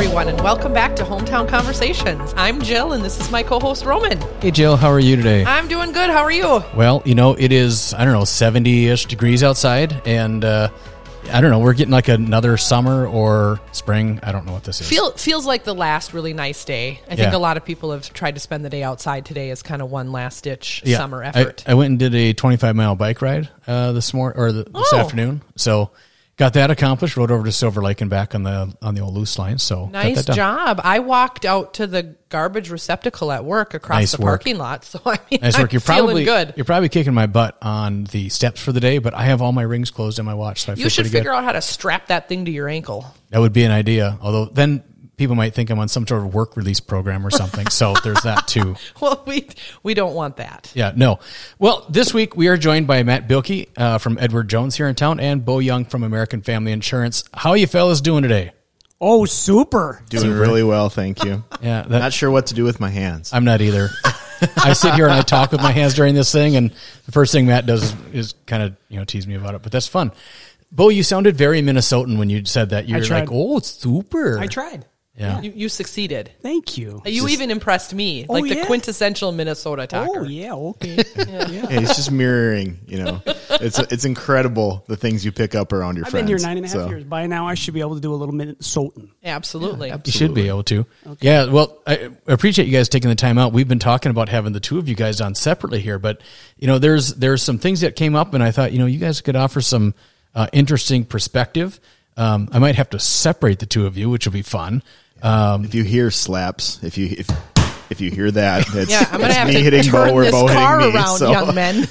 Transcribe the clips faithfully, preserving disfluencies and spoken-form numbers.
everyone, and welcome back to Hometown Conversations. I'm Jill, and this is my co-host, Roman. Hey, Jill. How are you today? I'm doing good. How are you? Well, you know, it is, I don't know, seventy-ish degrees outside, and uh, I don't know, we're getting like another summer or spring. I don't know what this is. Feel, feels like the last really nice day. I think yeah. a lot of people have tried to spend the day outside today as kind of one last-ditch yeah. summer effort. I, I went and did a twenty-five-mile bike ride uh, this morning or the, this oh. afternoon, so... Got that accomplished, rode over to Silver Lake and back on the on the old loose line. So nice job. I walked out to the garbage receptacle at work across nice the work. parking lot. So I mean, nice I'm work. You're probably, feeling good. You're probably kicking my butt on the steps for the day, but I have all my rings closed in my watch. So I You should figure good. out how to strap that thing to your ankle. That would be an idea. Although then people might think I'm on some sort of work release program or something. So there's that too. Well, we we don't want that. Yeah, no. Well, this week we are joined by Matt Bilkey uh, from Edward Jones here in town and Bo Young from American Family Insurance. How are you fellas doing today? Oh, super. Doing super. Really well, thank you. Yeah, that, not sure what to do with my hands. I'm not either. I sit here and I talk with my hands during this thing, and the first thing Matt does is, is kind of you know tease me about it, but that's fun. Bo, you sounded very Minnesotan when you said that. You're like, oh, it's super. I tried. Yeah, you, you succeeded. Thank you. You just, even impressed me, oh, like the yeah. quintessential Minnesota talker. Oh yeah, okay. yeah. yeah, it's just mirroring. You know, it's it's incredible the things you pick up around your I've friends. I've been here nine and a half so. years. By now, I should be able to do a little Minnesotan. Yeah, absolutely. Yeah, absolutely, you should be able to. Okay. Yeah. Well, I appreciate you guys taking the time out. We've been talking about having the two of you guys on separately here, but you know, there's there's some things that came up, and I thought you know you guys could offer some uh, interesting perspective. Um, I might have to separate the two of you, which will be fun. Um, if you hear slaps, if you if if you hear that, it's, yeah, I'm gonna it's have me to hitting turn Bo or this Bo car hitting me, around, so. Young men.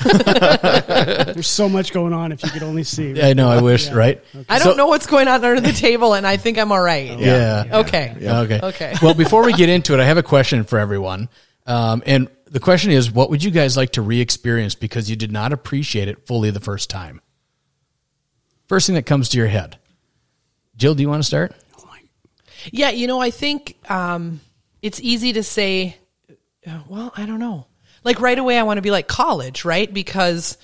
There's so much going on. If you could only see. Right? I know. I wish. Yeah. Right. Okay. I don't so, know what's going on under the table, and I think I'm all right. Oh, yeah. yeah. Okay. Yeah. Okay. Okay. Well, before we get into it, I have a question for everyone, um, and the question is, what would you guys like to re-experience because you did not appreciate it fully the first time? First thing that comes to your head. Jill, do you want to start? Yeah, you know, I think um, it's easy to say, well, I don't know. Like right away, I want to be like college, right? Because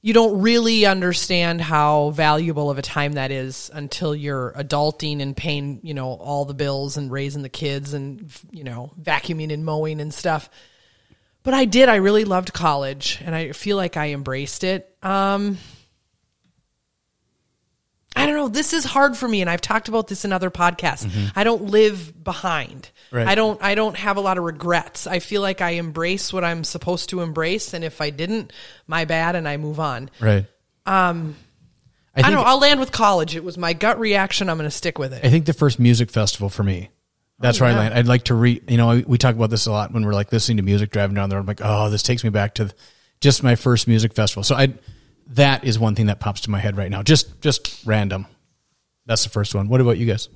you don't really understand how valuable of a time that is until you're adulting and paying, you know, all the bills and raising the kids and, you know, vacuuming and mowing and stuff. But I did. I really loved college, and I feel like I embraced it. Um I don't know. This is hard for me, and I've talked about this in other podcasts. Mm-hmm. I don't live behind. Right. I don't. I don't have a lot of regrets. I feel like I embrace what I'm supposed to embrace, and if I didn't, my bad, and I move on. Right. Um, I, think, I don't know. I'll land with college. It was my gut reaction. I'm going to stick with it. I think the first music festival for me. That's oh, where yeah. I land. I'd like to re. You know, we talk about this a lot when we're like listening to music driving down the road. I'm like, oh, this takes me back to just my first music festival. So I. That is one thing that pops to my head right now. Just just random. That's the first one. What about you guys?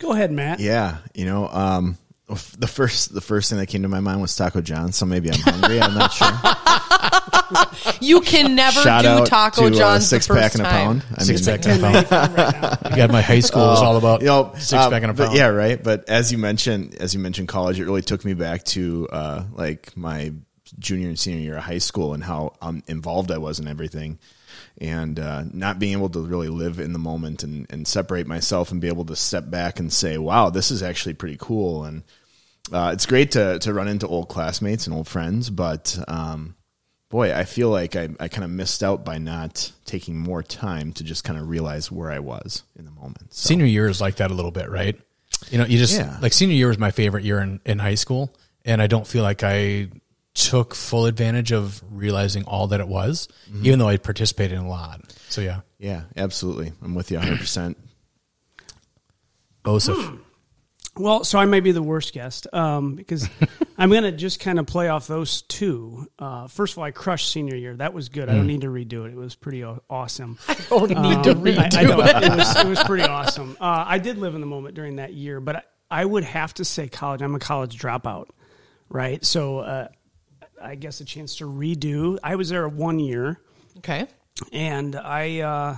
Go ahead, Matt. Yeah, you know, um, the first the first thing that came to my mind was Taco John's, so maybe I'm hungry. I'm not sure. You can never Shout do out Taco to, John's uh, the first time. Pound. I six mean, pack and a pound. Right now. You got my high school uh, was all about you know, six uh, pack and a pound. Yeah, right. But as you mentioned, as you mentioned, college, it really took me back to uh, like my. junior and senior year of high school and how um, involved I was in everything and uh, not being able to really live in the moment and, and separate myself and be able to step back and say, wow, this is actually pretty cool. And uh, it's great to to run into old classmates and old friends, but um, boy, I feel like I, I kind of missed out by not taking more time to just kind of realize where I was in the moment. So. Senior year is like that a little bit, right? You know, you just yeah. like senior year was my favorite year in, in high school. And I don't feel like I took full advantage of realizing all that it was, mm-hmm. even though I participated in a lot. So, yeah. Yeah, absolutely. I'm with you one hundred percent. Joseph. Well, so I may be the worst guest um, because I'm going to just kind of play off those two. Uh, first of all, I crushed senior year. That was good. Mm. I don't need to redo it. It was pretty awesome. I don't um, need to redo I, I don't. it. It was, it was pretty awesome. Uh, I did live in the moment during that year, but I, I would have to say college. I'm a college dropout, right? So, uh, I guess a chance to redo. I was there one year. Okay. And I uh,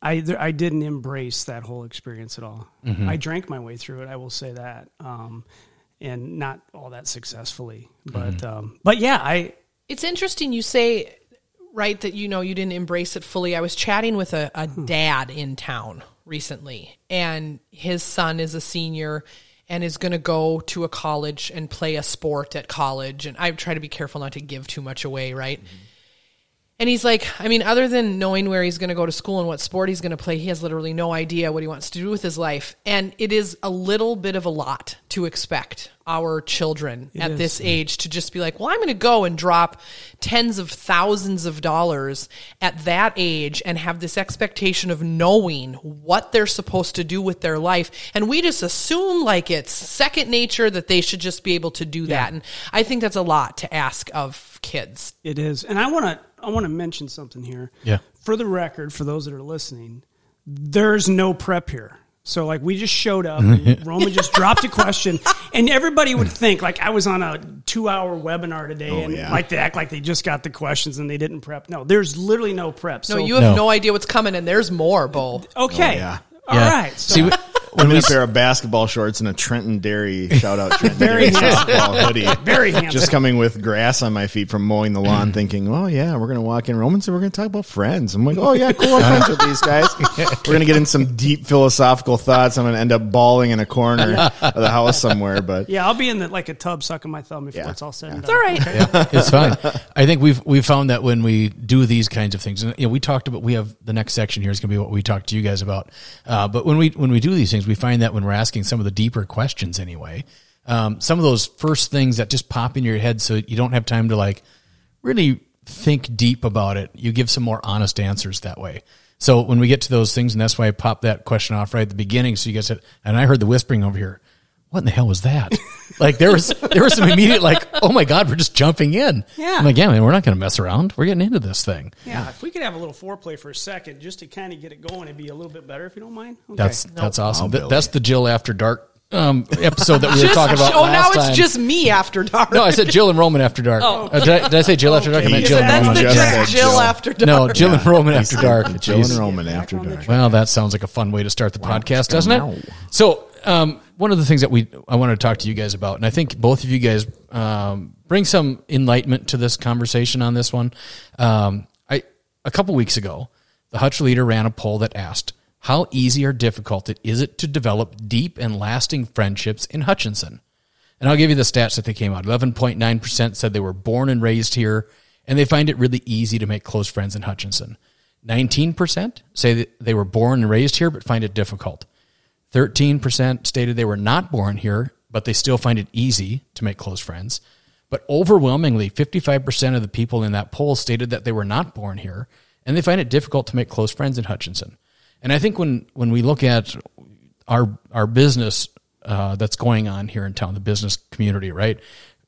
I, I didn't embrace that whole experience at all. Mm-hmm. I drank my way through it, I will say that. Um, and not all that successfully. But mm-hmm. um, but yeah, I... It's interesting you say, right, that you know you didn't embrace it fully. I was chatting with a, a hmm. dad in town. recently, and his son is a senior and is going to go to a college and play a sport at college. And I try to be careful not to give too much away, right? Mm-hmm. And he's like, I mean, other than knowing where he's going to go to school and what sport he's going to play, he has literally no idea what he wants to do with his life. And it is a little bit of a lot to expect our children it at is. this age to just be like, well, I'm going to go and drop tens of thousands of dollars at that age and have this expectation of knowing what they're supposed to do with their life. And we just assume like it's second nature that they should just be able to do yeah. that. And I think that's a lot to ask of kids. It is. And I want to I want to mention something here. Yeah. For the record, for those that are listening, there's no prep here. So, like, we just showed up, and Roma just dropped a question, and everybody would think, like, I was on a two-hour webinar today, oh, and yeah. like they act like they just got the questions and they didn't prep. No, there's literally no prep. So, no, you have no, no idea what's coming, and there's more, Bo. Okay. Oh, yeah. All yeah. right. So. See, when I'm in a pair of basketball shorts and a Trenton Dairy, shout out Trenton Dairy basketball hoodie. Very handsome. Just coming with grass on my feet from mowing the lawn thinking, oh, yeah, we're going to walk in Romans and we're going to talk about friends. I'm like, oh, yeah, cool, I'm friends with these guys. We're going to get in some deep philosophical thoughts. I'm going to end up bawling in a corner of the house somewhere. But yeah, I'll be in the, like a tub sucking my thumb if yeah. it's all said yeah. and done. It's all right. Yeah, it's fine. I think we've we've found that when we do these kinds of things, and you know, we talked about, we have the next section here is going to be what we talk to you guys about. Uh, but when we when we do these things, we find that when we're asking some of the deeper questions anyway, um, some of those first things that just pop in your head so you don't have time to like really think deep about it, you give some more honest answers that way. So when we get to those things, and that's why I popped that question off right at the beginning, so you guys said, and I heard the whispering over here, what in the hell was that? Like there was there was some immediate like, oh my God, we're just jumping in. Yeah. I'm like, yeah, man, we're not going to mess around. We're getting into this thing. Yeah, yeah. If we could have a little foreplay for a second just to kind of get it going, it'd be a little bit better if you don't mind. Okay. That's nope. that's awesome. Th- that's the Jill After Dark um, episode that we were talking about oh, last time. Oh, now it's just me after dark. No, I said Jill and Roman after dark. Oh. Uh, did, I, did I say Jill after dark? I meant Jill and Roman. That's the Jill after dark. No, Jill and Roman after dark. Jill and Roman after dark. Well, that sounds like a fun way to start the wow, podcast, doesn't it? So, um, one of the things that we I want to talk to you guys about, and I think both of you guys um, bring some enlightenment to this conversation on this one. Um, I a couple weeks ago, the Hutch Leader ran a poll that asked, how easy or difficult it is it to develop deep and lasting friendships in Hutchinson? And I'll give you the stats that they came out. eleven point nine percent said they were born and raised here, and they find it really easy to make close friends in Hutchinson. nineteen percent say that they were born and raised here, but find it difficult. thirteen percent stated they were not born here, but they still find it easy to make close friends. But overwhelmingly, fifty-five percent of the people in that poll stated that they were not born here, and they find it difficult to make close friends in Hutchinson. And I think when, when we look at our our business uh, that's going on here in town, the business community, right?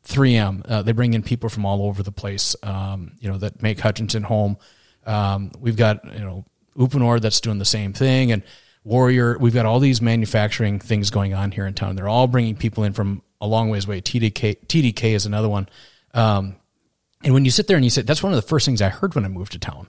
three M, uh, they bring in people from all over the place, um, you know, that make Hutchinson home. Um, we've got, you know, Upanor that's doing the same thing, and Warrior, we've got all these manufacturing things going on here in town. They're all bringing people in from a long ways away. T D K, T D K is another one. Um, and when you sit there and you sit, that's one of the first things I heard when I moved to town.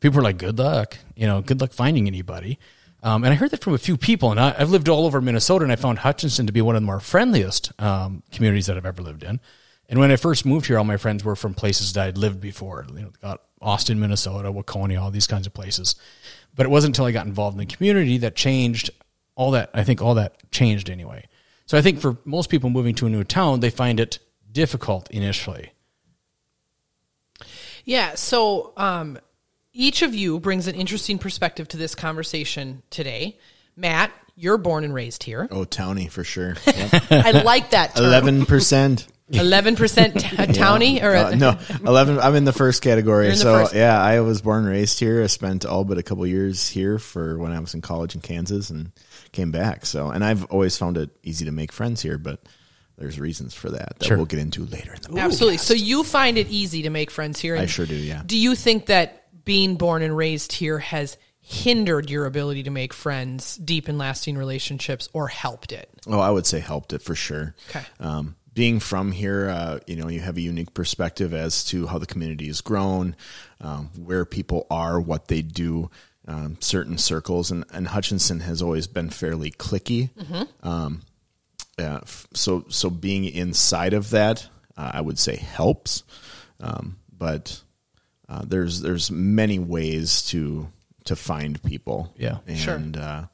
People were like, good luck, you know, good luck finding anybody. Um, and I heard that from a few people, and I, I've lived all over Minnesota, and I found Hutchinson to be one of the more friendliest um, communities that I've ever lived in. And when I first moved here, all my friends were from places that I'd lived before, you know, got Austin, Minnesota, Waconia, all these kinds of places. But it wasn't until I got involved in the community that changed all that. I think all that changed anyway. So I think for most people moving to a new town, they find it difficult initially. Yeah. So um, each of you brings an interesting perspective to this conversation today. Matt, you're born and raised here. Oh, townie for sure. Yep. I like that term. eleven percent. eleven percent townie? Or uh, no, eleven. I'm in the first category. The so, first. yeah, I was born and raised here. I spent all but a couple of years here for when I was in college in Kansas and came back. So, and I've always found it easy to make friends here, but there's reasons for that that sure. we'll get into later in the podcast. Absolutely. So you find it easy to make friends here? And I sure do, yeah. Do you think that being born and raised here has hindered your ability to make friends, deep and lasting relationships, or helped it? Oh, I would say helped it for sure. Okay. Um, Being from here, uh, you know, you have a unique perspective as to how the community has grown, um, where people are, what they do, um, certain circles. And, and Hutchinson has always been fairly cliquey. Mm-hmm. Um, uh, so so being inside of that, uh, I would say helps. Um, but uh, there's there's many ways to to find people. Yeah, and, sure. Uh,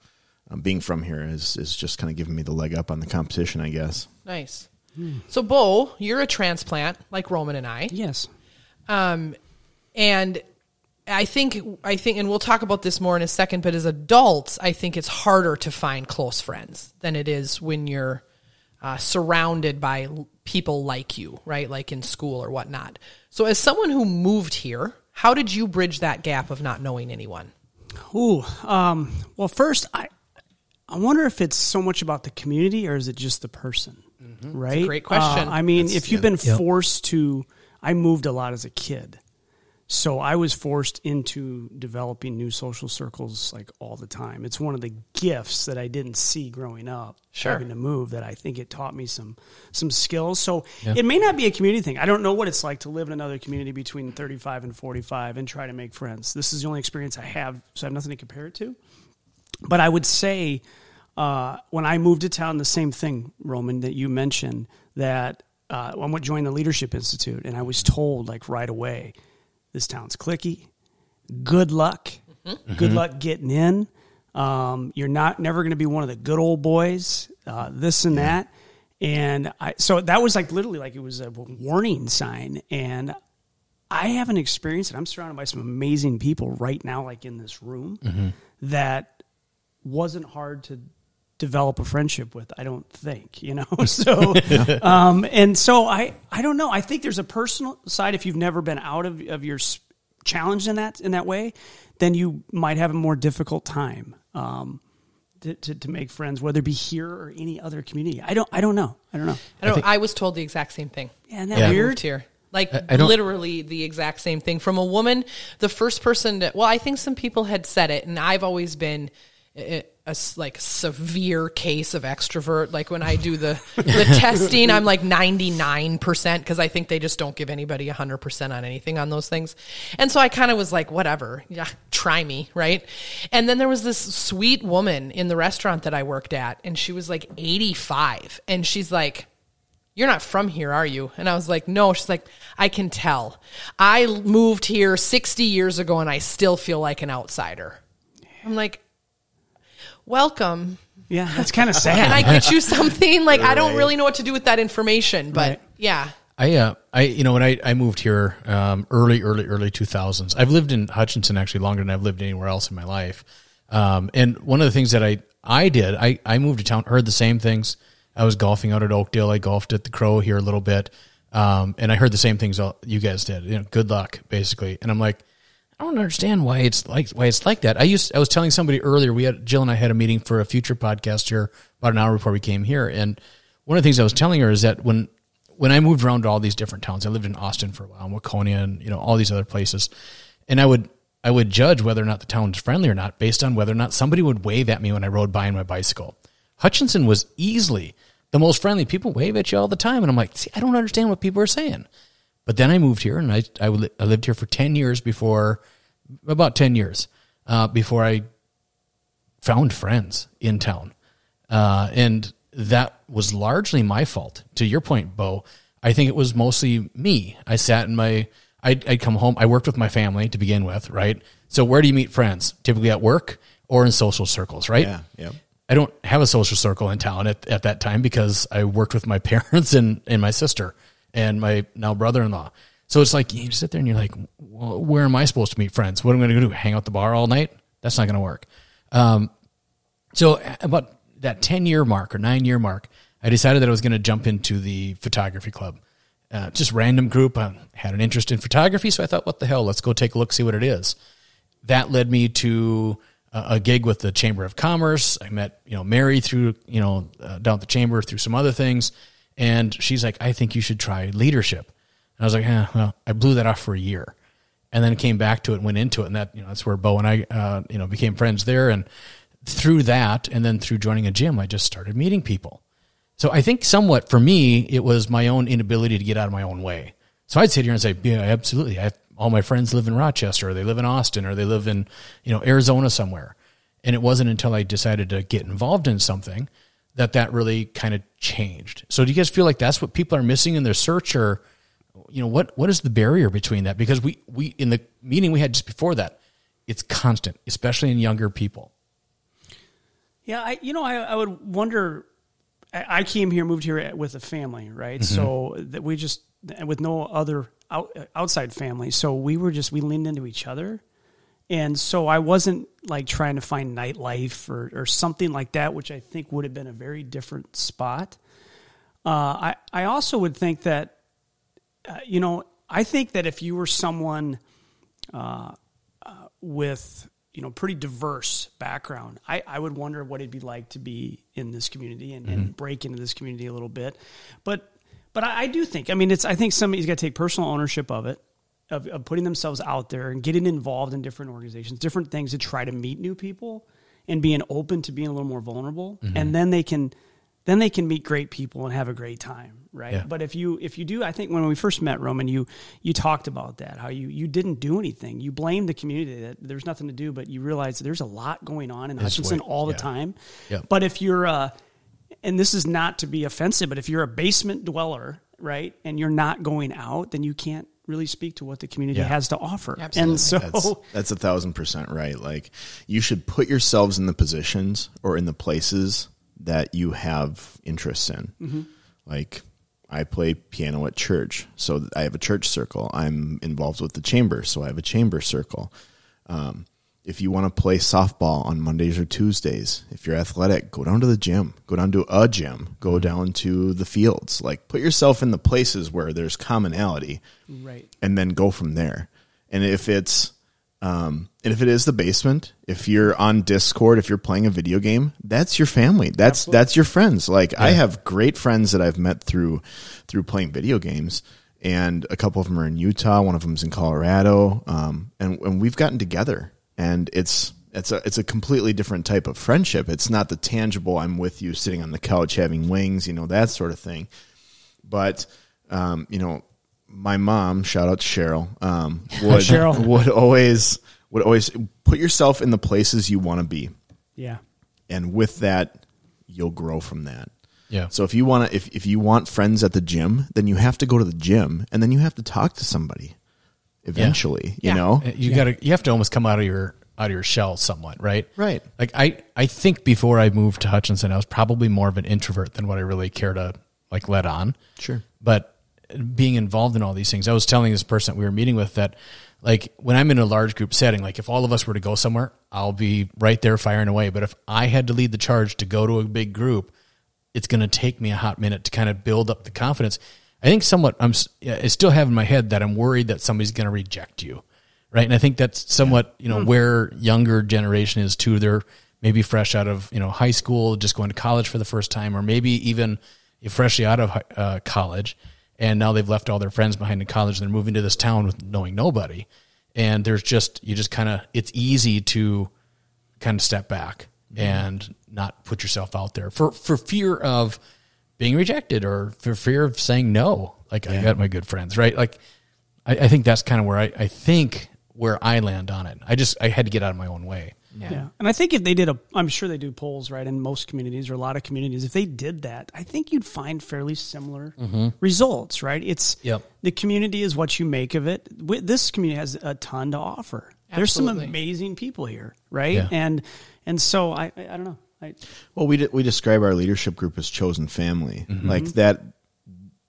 um, being from here is is just kind of giving me the leg up on the competition, I guess. Nice. Hmm. So, Bo, you're a transplant like Roman and I. Yes. Um, and I think I think, and we'll talk about this more in a second. But as adults, I think it's harder to find close friends than it is when you're uh, surrounded by people like you, right? Like in school or whatnot. So, as someone who moved here, how did you bridge that gap of not knowing anyone? Ooh, um, well, first, I I wonder if it's so much about the community or is it just the person, mm-hmm. right? That's a great question. Uh, I mean, That's, if you've been yep. forced to, I moved a lot as a kid. So I was forced into developing new social circles like all the time. It's one of the gifts that I didn't see growing up, sure. having to move, that I think it taught me some some skills. So yeah. it may not be a community thing. I don't know what it's like to live in another community between thirty-five and forty-five and try to make friends. This is the only experience I have, so I have nothing to compare it to. But I would say uh, when I moved to town, the same thing, Roman, that you mentioned, that uh, I joined the Leadership Institute, and I was told like right away, this town's cliquey. Good luck. Mm-hmm. Good luck getting in. Um, you're not never going to be one of the good old boys, uh, this and yeah. that. And I, so that was like literally like it was a warning sign. And I haven't experienced it. I'm surrounded by some amazing people right now, like in this room, mm-hmm. that wasn't hard to develop a friendship with, I don't think, you know? So, um, and so I, I don't know. I think there's a personal side. If you've never been out of, of your s- challenge in that, in that way, then you might have a more difficult time, um, to, to, to make friends, whether it be here or any other community. I don't, I don't know. I don't know. I, don't, I, think, I was told the exact same thing. Yeah, isn't that yeah. weird? Here. Like I, I literally the exact same thing from a woman, the first person that, well, I think some people had said it and I've always been, it, a like severe case of extrovert. Like when I do the, the testing, I'm like ninety-nine percent because I think they just don't give anybody one hundred percent on anything on those things. And so I kind of was like, whatever, yeah, try me, right? And then there was this sweet woman in the restaurant that I worked at, and she was like eighty-five. And she's like, you're not from here, are you? And I was like, no. She's like, I can tell. I moved here sixty years ago, and I still feel like an outsider. I'm like, welcome. Yeah, that's kind of sad. Can I get you something? Like, right. I don't really know what to do with that information, but right. yeah. I, uh, I, you know, when I, I moved here um, early, early, early two thousands, I've lived in Hutchinson actually longer than I've lived anywhere else in my life. Um, and one of the things that I, I did, I, I moved to town, heard the same things. I was golfing out at Oakdale. I golfed at the Crow here a little bit. Um, and I heard the same things all, you guys did. You know, good luck, basically. And I'm like, I don't understand why it's like why it's like that. I used I was telling somebody earlier, we had Jill and I had a meeting for a future podcast here about an hour before we came here, and one of the things I was telling her is that when when I moved around to all these different towns, I lived in Austin for a while, Waconia, and you know all these other places, and I would I would judge whether or not the town was friendly or not based on whether or not somebody would wave at me when I rode by on my bicycle. Hutchinson was easily the most friendly. People wave at you all the time, and I'm like, see, I don't understand what people are saying. But then I moved here, and I I, li- I lived here for ten years before, about ten years uh, before I found friends in town, uh, and that was largely my fault. To your point, Bo, I think it was mostly me. I sat in my I'd, I'd come home. I worked with my family to begin with, right? So where do you meet friends? Typically at work or in social circles, right? Yeah, yeah. I don't have a social circle in town at at that time because I worked with my parents and, and my sister. And my now brother-in-law. So it's like, you sit there and you're like, well, where am I supposed to meet friends? What am I going to do? Hang out at the bar all night? That's not going to work. Um, so about that ten-year mark or nine-year mark, I decided that I was going to jump into the photography club. Uh, just random group. I had an interest in photography, so I thought, what the hell? Let's go take a look, see what it is. That led me to a gig with the Chamber of Commerce. I met you know Mary through you know uh, down at the Chamber through some other things. And she's like, I think you should try leadership. And I was like, eh, well, I blew that off for a year. And then came back to it, went into it. And that, you know, that's where Bo and I, uh, you know, became friends there. And through that, and then through joining a gym, I just started meeting people. So I think somewhat for me, it was my own inability to get out of my own way. So I'd sit here and say, yeah, absolutely. I have, all my friends live in Rochester, or they live in Austin, or they live in, you know, Arizona somewhere. And it wasn't until I decided to get involved in something that that really kind of changed. So do you guys feel like that's what people are missing in their search, or, you know, what, what is the barrier between that? Because we, we, in the meeting we had just before that, it's constant, especially in younger people. Yeah, I, you know, I, I would wonder. I, I came here, moved here with a family, right? Mm-hmm. So that we just with no other out, outside family. So we were just we leaned into each other, and so I wasn't like trying to find nightlife or or something like that, which I think would have been a very different spot. Uh, I I also would think that, uh, you know, I think that if you were someone uh, uh, with you know, pretty diverse background, I, I would wonder what it'd be like to be in this community and, mm-hmm. and break into this community a little bit. But, but I, I do think, I mean, it's, I think somebody's got to take personal ownership of it, of, of putting themselves out there and getting involved in different organizations, different things to try to meet new people and being open to being a little more vulnerable. Mm-hmm. And then they can, then they can meet great people and have a great time. Right. Yeah. But if you, if you do, I think when we first met, Roman, you, you talked about that, how you, you didn't do anything. You blamed the community that there's nothing to do, but you realize that there's a lot going on in it's Hutchinson way. all yeah. the time. Yeah. But if you're uh and this is not to be offensive, but if you're a basement dweller, right, and you're not going out, then you can't really speak to what the community yeah. has to offer. Absolutely. And so that's, that's a thousand percent right. Like you should put yourselves in the positions or in the places that you have interests in. Mm-hmm. Like, I play piano at church, so I have a church circle. I'm involved with the chamber, so I have a chamber circle. Um, if you want to play softball on Mondays or Tuesdays, if you're athletic, go down to the gym. Go down to a gym. Go down to the fields. Like, put yourself in the places where there's commonality, right? And then go from there. And if it's Um, and if it is the basement, if you're on Discord, if you're playing a video game, that's your family. That's Absolutely. that's your friends. Like yeah. I have great friends that I've met through through playing video games, and a couple of them are in Utah. One of them's in Colorado, um, and and we've gotten together, and it's it's a it's a completely different type of friendship. It's not the tangible I'm with you sitting on the couch having wings, you know, that sort of thing. But um, you know. My mom, shout out to Cheryl, um, would, Cheryl. would always would always put yourself in the places you want to be. Yeah. And with that, you'll grow from that. Yeah. So if you want to, if, if you want friends at the gym, then you have to go to the gym and then you have to talk to somebody eventually, yeah. you yeah. know, you yeah. gotta, you have to almost come out of your, out of your shell somewhat. Right. Right. Like I, I think before I moved to Hutchinson, I was probably more of an introvert than what I really care to like let on. Sure. But being involved in all these things. I was telling this person that we were meeting with that, like when I'm in a large group setting, like if all of us were to go somewhere, I'll be right there firing away. But if I had to lead the charge to go to a big group, it's going to take me a hot minute to kind of build up the confidence. I think somewhat, I'm I still have in my head that I'm worried that somebody's going to reject you. Right. And I think that's somewhat, yeah. you know, mm-hmm. where younger generation is too. They're maybe fresh out of, you know, high school, just going to college for the first time, or maybe even freshly out of uh, college. And now they've left all their friends behind in college. And they're moving to this town with knowing nobody. And there's just, you just kind of, it's easy to kind of step back and not put yourself out there for, for fear of being rejected or for fear of saying no. Like yeah. I got my good friends, right? Like I, I think that's kind of where I, I think where I land on it. I just, I had to get out of my own way. Yeah. yeah. And I think if they did a, I'm sure they do polls, right, in most communities or a lot of communities, if they did that, I think you'd find fairly similar mm-hmm. results, right? It's yep. the community is what you make of it. This community has a ton to offer. Absolutely. There's some amazing people here, right? Yeah. And and so I, I, I don't know. I, well, we de- we describe our leadership group as chosen family. Mm-hmm. Like that,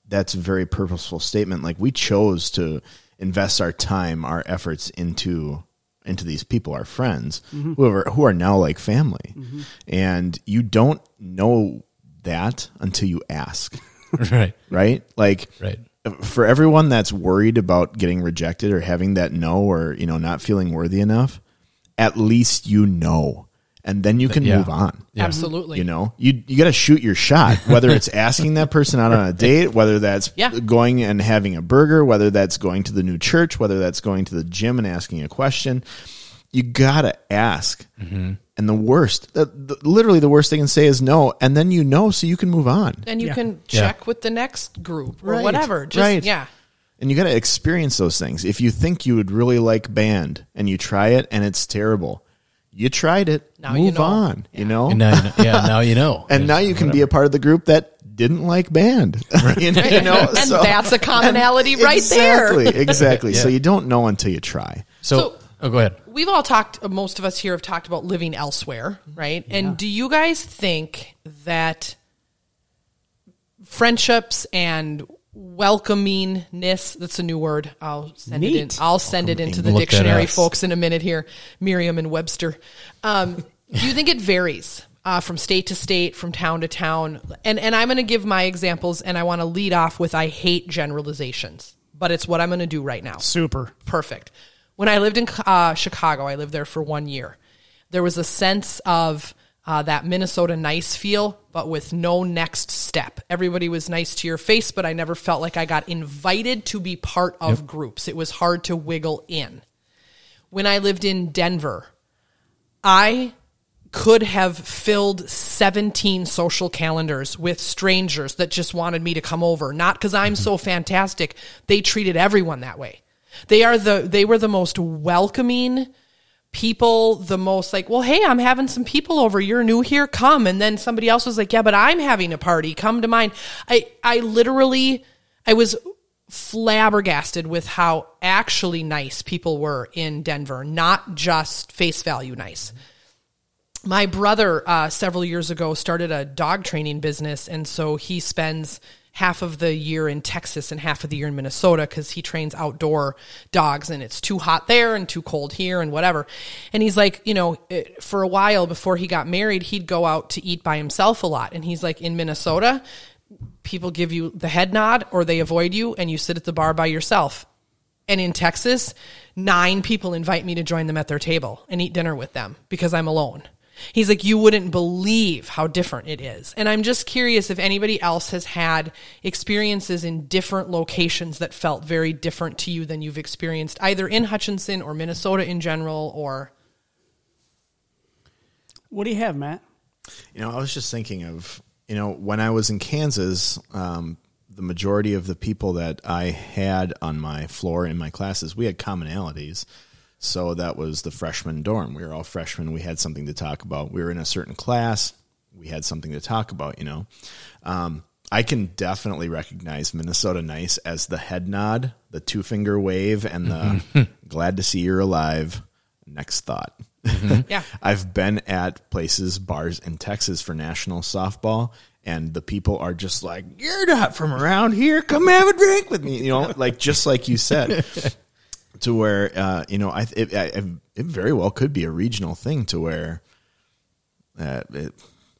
that's a very purposeful statement. Like we chose to invest our time, our efforts into into these people, our friends, mm-hmm. who are, who are now like family. Mm-hmm. And you don't know that until you ask. Right. Right? Like right. for everyone that's worried about getting rejected or having that no, or, you know, not feeling worthy enough, at least you know. And then you can yeah. move on. Yeah. Absolutely. You know, you you got to shoot your shot, whether it's asking that person out on a date, whether that's yeah. going and having a burger, whether that's going to the new church, whether that's going to the gym and asking a question. You got to ask. Mm-hmm. And the worst, the, the, literally the worst they can say is no. And then you know, so you can move on. And you yeah. can check yeah. with the next group or right. whatever. Just, right. Yeah. And you got to experience those things. If you think you would really like band and you try it and it's terrible, you tried it. Now move you know. on, yeah. you know? And now you know. Yeah, now you know. And, and now you can whatever. be a part of the group that didn't like band. Right. you know, and so, that's a commonality right exactly, there. Exactly, exactly. Yeah. So you don't know until you try. So, so Oh, go ahead. We've all talked, most of us here have talked about living elsewhere, right? Yeah. And do you guys think that friendships and welcomingness, that's a new word. I'll send Neat. it in. I'll send Welcome it into the dictionary, folks, in a minute here. Merriam and Webster. Um, do you think it varies uh, from state to state, from town to town? And and I'm going to give my examples, and I want to lead off with I hate generalizations, but it's what I'm going to do right now. Super. Perfect. When I lived in uh, Chicago, I lived there for one year. There was a sense of Uh, that Minnesota nice feel, but with no next step. Everybody was nice to your face, but I never felt like I got invited to be part of yep. groups. It was hard to wiggle in. When I lived in Denver, I could have filled seventeen social calendars with strangers that just wanted me to come over. Not because I'm so fantastic. They treated everyone that way. They are the, they were the most welcoming people, the most like, well, hey, I'm having some people over. You're new here. Come. And then somebody else was like, yeah, but I'm having a party. Come to mine. I, I literally, I was flabbergasted with how actually nice people were in Denver, not just face value nice. My brother, uh, several years ago started a dog training business. And so he spends half of the year in Texas and half of the year in Minnesota because he trains outdoor dogs and it's too hot there and too cold here and whatever. And he's like, you know, for a while before he got married, he'd go out to eat by himself a lot. And he's like, in Minnesota, people give you the head nod or they avoid you and you sit at the bar by yourself. And in Texas, nine people invite me to join them at their table and eat dinner with them because I'm alone. He's like, you wouldn't believe how different it is. And I'm just curious if anybody else has had experiences in different locations that felt very different to you than you've experienced either in Hutchinson or Minnesota in general or... What do you have, Matt? You know, I was just thinking of, you know, when I was in Kansas, um, the majority of the people that I had on my floor in my classes, we had commonalities. So that was the freshman dorm. We were all freshmen. We had something to talk about. We were in a certain class. We had something to talk about, you know. Um, I can definitely recognize Minnesota nice as the head nod, the two-finger wave, and the glad to see you're alive, next thought. Mm-hmm. Yeah. I've been at places, bars in Texas for national softball, and the people are just like, you're not from around here. Come have a drink with me. You know, like just like you said. To where, uh, you know, I it, I it very well could be a regional thing to where, uh, it,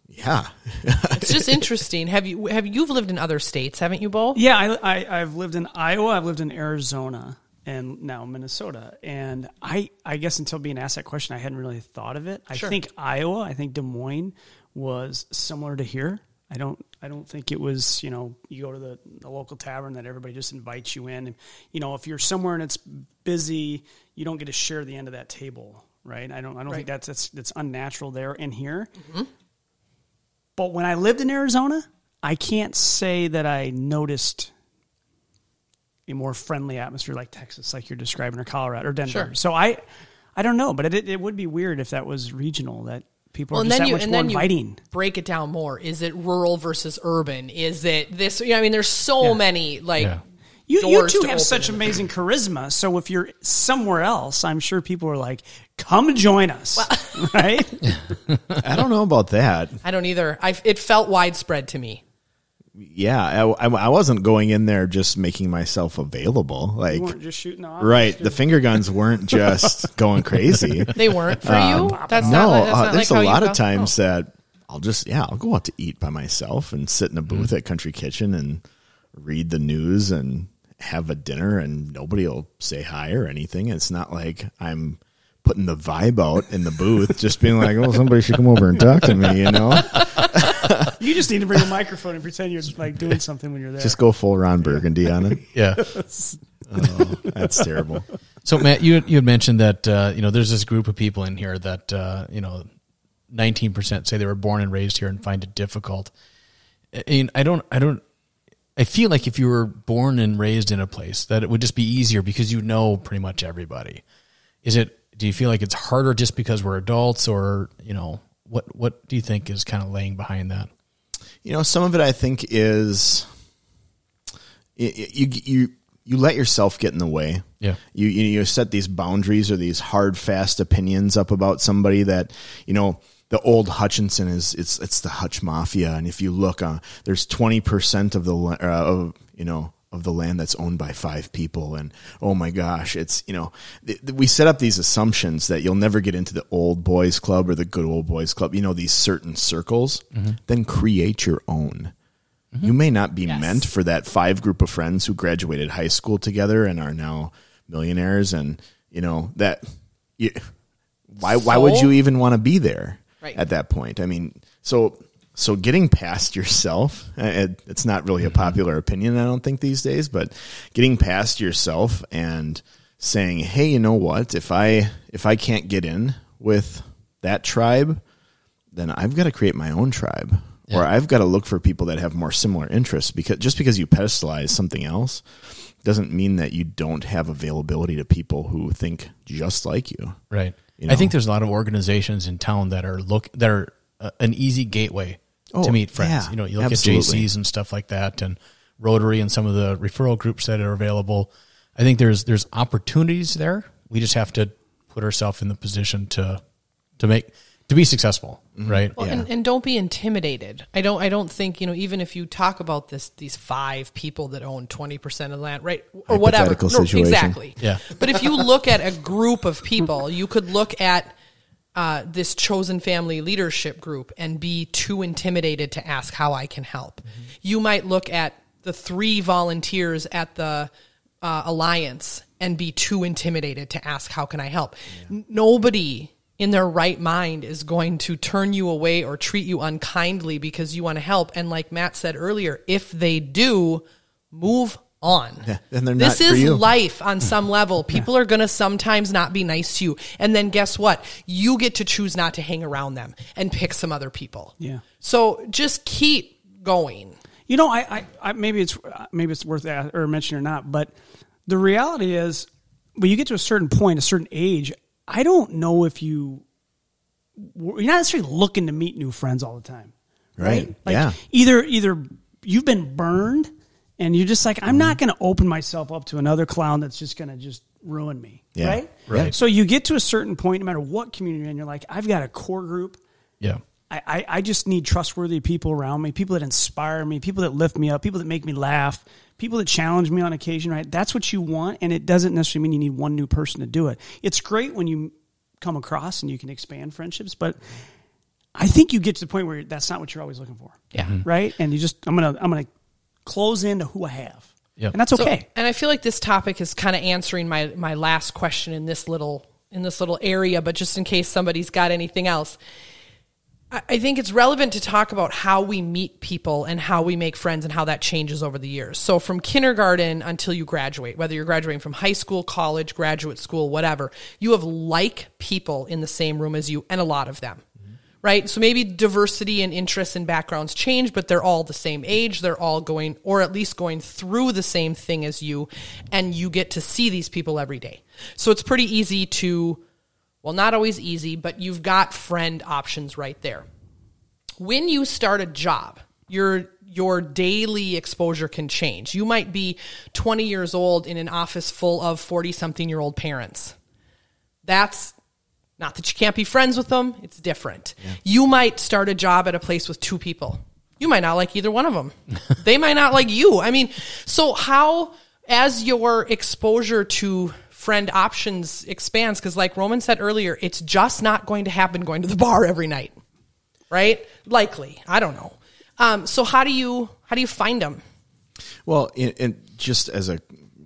yeah. It's just interesting. Have you, have you've lived in other states, haven't you, Bo? Yeah, I, I, I've lived in Iowa, I've lived in Arizona, and now Minnesota. And I, I guess until being asked that question, I hadn't really thought of it. I sure. think Iowa, I think Des Moines was similar to here. I don't I don't think it was, you know, you go to the, the local tavern that everybody just invites you in. And, you know, if you're somewhere and it's busy, you don't get to share the end of that table, right? I don't I don't right. think that's, that's that's unnatural there and here. Mm-hmm. But when I lived in Arizona, I can't say that I noticed a more friendly atmosphere like Texas, like you're describing, or Colorado, or Denver. Sure. So I I don't know, but it it would be weird if that was regional, that people well, are just that you, much more inviting. Break it down more. Is it rural versus urban? Is it this? You know, I mean, there's so yeah. many like yeah. you, doors you two have such amazing thing. charisma. So if you're somewhere else, I'm sure people are like, "Come join us," well, right? I don't know about that. I don't either. I it felt widespread to me. Yeah, I, I, I wasn't going in there just making myself available. Like, you weren't just shooting off. Right, the finger guns weren't just going crazy. They weren't for um, you? That's no, not, that's uh, not there's like a lot of times oh. that I'll just, yeah, I'll go out to eat by myself and sit in a booth mm-hmm. at Country Kitchen and read the news and have a dinner and nobody will say hi or anything. It's not like I'm putting the vibe out in the booth, just being like, oh, somebody should come over and talk to me, you know? You just need to bring a microphone and pretend you're like doing something when you're there. Just go full Ron Burgundy on it. Yeah. Oh, that's terrible. So Matt, you you had mentioned that, uh, you know, there's this group of people in here that, uh, you know, nineteen percent say they were born and raised here and find it difficult. I mean, I don't, I don't, I feel like if you were born and raised in a place that it would just be easier because you know pretty much everybody. Is it, do you feel like it's harder just because we're adults or, you know, what, what do you think is kind of laying behind that? You know, some of it I think is you, you, you you let yourself get in the way. Yeah. You, you you set these boundaries or these hard, fast opinions up about somebody that, you know, the old Hutchinson is it's, it's the Hutch mafia. And if you look, uh, there's twenty percent of the, uh, of, you know, of the land that's owned by five people. And oh my gosh, it's, you know, th- th- we set up these assumptions that you'll never get into the old boys club or the good old boys club, you know, these certain circles, mm-hmm. then create your own. Mm-hmm. You may not be yes. meant for that five group of friends who graduated high school together and are now millionaires. And you know that you, why, so, why would you even want to be there right. at that point? I mean, so, so getting past yourself, it, it's not really a popular opinion, I don't think, these days, but getting past yourself and saying, hey, you know what, if I, if I can't get in with that tribe, then I've got to create my own tribe. Yeah. Or I've got to look for people that have more similar interests, because just because you pedestalize something else doesn't mean that you don't have availability to people who think just like you. Right. You know? I think there's a lot of organizations in town that are look that are uh, an easy gateway oh, to meet friends. Yeah, you know, you look absolutely. at J C's and stuff like that, and Rotary and some of the referral groups that are available. I think there's there's opportunities there. We just have to put ourselves in the position to to make. To be successful, right? Well, yeah. and, and don't be intimidated. I don't. I don't think you know. Even if you talk about this, these five people that own twenty percent of the land, right, or whatever. No, exactly. Yeah. But if you look at a group of people, you could look at uh, this chosen family leadership group and be too intimidated to ask how I can help. Mm-hmm. You might look at the three volunteers at the uh, alliance and be too intimidated to ask how can I help. Yeah. Nobody in their right mind is going to turn you away or treat you unkindly because you want to help. And like Matt said earlier, if they do, move on. Yeah, and they're this not is for you. Life on some level. People yeah. are going to sometimes not be nice to you. And then guess what? You get to choose not to hang around them and pick some other people. Yeah. So just keep going. You know, I, I, I maybe it's, maybe it's worth that or mentioning or not, but the reality is when you get to a certain point, a certain age, I don't know if you, you're not necessarily looking to meet new friends all the time. Right. right? Like yeah. Either, either you've been burned and you're just like, I'm mm-hmm. not going to open myself up to another clown that's just going to just ruin me. Yeah. Right. Right. So you get to a certain point, no matter what community you're in, you're like, I've got a core group. Yeah. I, I, I just need trustworthy people around me, people that inspire me, people that lift me up, people that make me laugh, people that challenge me on occasion, right? That's what you want, and it doesn't necessarily mean you need one new person to do it. It's great when you come across and you can expand friendships, but I think you get to the point where that's not what you're always looking for. Yeah. Right? And you just, I'm going to I'm gonna close into who I have. Yep. And that's okay. So, and I feel like this topic is kind of answering my, my last question in this little in this little area, but just in case somebody's got anything else. I think it's relevant to talk about how we meet people and how we make friends and how that changes over the years. So from kindergarten until you graduate, whether you're graduating from high school, college, graduate school, whatever, you have like people in the same room as you and a lot of them, mm-hmm. right? So maybe diversity and interests and backgrounds change, but they're all the same age. They're all going, or at least going through the same thing as you, and you get to see these people every day. So it's pretty easy to... Well, not always easy, but you've got friend options right there. When you start a job, your your daily exposure can change. You might be twenty years old in an office full of forty-something-year-old parents. That's not that you can't be friends with them. It's different. Yeah. You might start a job at a place with two people. You might not like either one of them. They might not like you. I mean, so how, as your exposure to friend options expands, because like Roman said earlier, it's just not going to happen going to the bar every night, right? Likely. I don't know. Um, so how do you how do you find them? Well, and just as a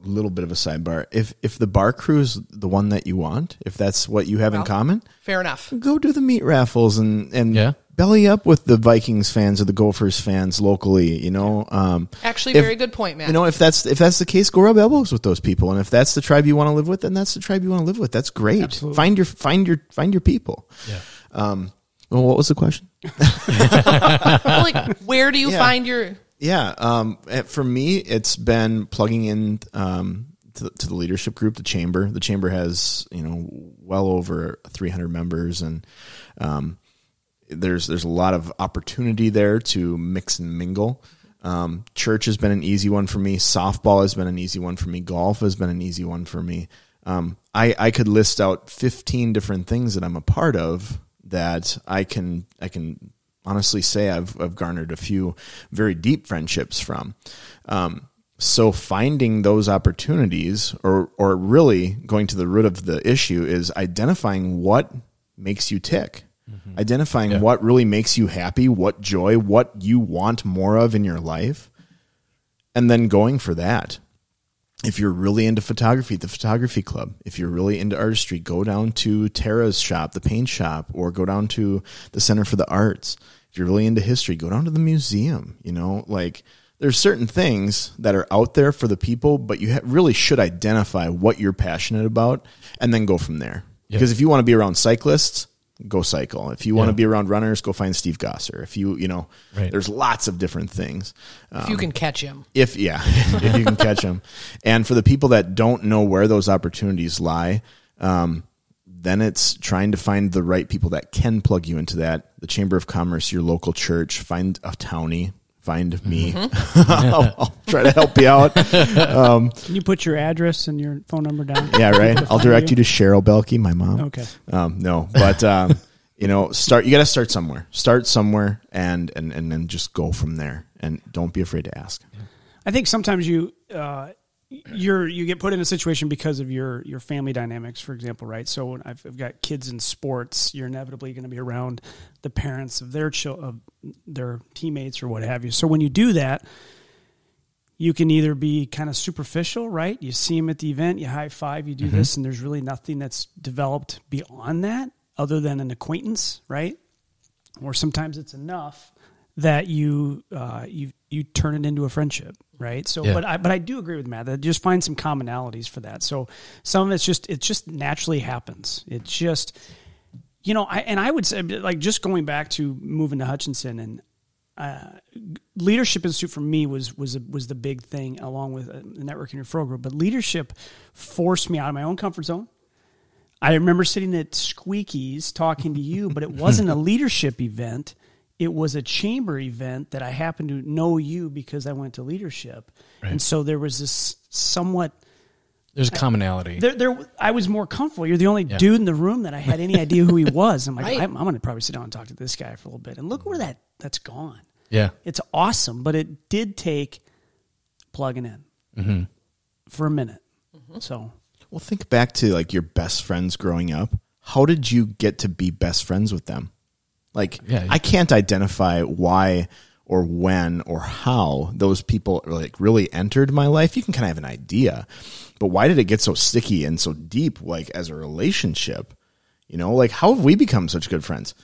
little bit of a sidebar, if if the bar crew is the one that you want, if that's what you have well, in common, fair enough. Go do the meat raffles and and yeah. belly up with the Vikings fans or the Gophers fans locally, you know. Um, Actually, if, very good point, man. You know, if that's if that's the case, go rub elbows with those people, and if that's the tribe you want to live with, then that's the tribe you want to live with. That's great. Absolutely. Find your find your find your people. Yeah. Um. Well, what was the question? Well, like, where do you yeah. find your? Yeah. Um. For me, it's been plugging in. Um. To, to the leadership group, the chamber. The chamber has you know well over three hundred members, and um. There's there's a lot of opportunity there to mix and mingle. Um, church has been an easy one for me. Softball has been an easy one for me. Golf has been an easy one for me. Um, I, I could list out fifteen different things that I'm a part of that I can, I can honestly say I've, I've garnered a few very deep friendships from. Um, so finding those opportunities, or, or really going to the root of the issue, is identifying what makes you tick. Mm-hmm. Identifying yeah. what really makes you happy, what joy, what you want more of in your life, and then going for that. If you're really into photography, the photography club. If you're really into artistry, go down to Tara's shop, the paint shop, or go down to the Center for the Arts. If you're really into history, go down to the museum. You know, like, there's certain things that are out there for the people, but you ha- really should identify what you're passionate about and then go from there. Yeah. Because if you want to be around cyclists, go cycle. If you yeah. want to be around runners, go find Steve Gosser. If you, you know, right. there's lots of different things. Um, if you can catch him. If, yeah, if you can catch him. And for the people that don't know where those opportunities lie, um, then it's trying to find the right people that can plug you into that. The Chamber of Commerce, your local church, find a townie, find me. Mm-hmm. I'll, I'll try to help you out. Um, can you put your address and your phone number down? Yeah, right. I'll direct you. you to Cheryl Belkey, my mom. Okay. Um, no, but um, you know, start. You got to start somewhere. Start somewhere, and and and then just go from there. And don't be afraid to ask. I think sometimes you uh, you're you get put in a situation because of your your family dynamics, for example, right? So when I've, I've got kids in sports, you're inevitably going to be around the parents of their chil- of their teammates or what have you. So when you do that, you can either be kind of superficial, right? You see them at the event, you high five, you do mm-hmm. this, and there's really nothing that's developed beyond that other than an acquaintance, right? Or sometimes it's enough that you uh, you you turn it into a friendship, right? So, yeah. but I but I do agree with Matt that just find some commonalities for that. So some of it's just it just naturally happens. It just. You know, I, and I would say, like, just going back to moving to Hutchinson, and uh, Leadership Institute for me was was a, was the big thing, along with the networking referral group. But leadership forced me out of my own comfort zone. I remember sitting at Squeaky's talking to you, but it wasn't a leadership event. It was a chamber event that I happened to know you because I went to leadership. Right. And so there was this somewhat... There's a commonality. I, there, there, I was more comfortable. You're the only yeah. dude in the room that I had any idea who he was. I'm like, right. I'm, I'm going to probably sit down and talk to this guy for a little bit. And look where that, that's gone. Yeah. It's awesome, but it did take plugging in mm-hmm. for a minute. Mm-hmm. So, well, think back to, like, your best friends growing up. How did you get to be best friends with them? Like, yeah, I can't identify why or when or how those people, like, really entered my life. You can kind of have an idea, but why did it get so sticky and so deep, like, as a relationship? You know, like, how have we become such good friends?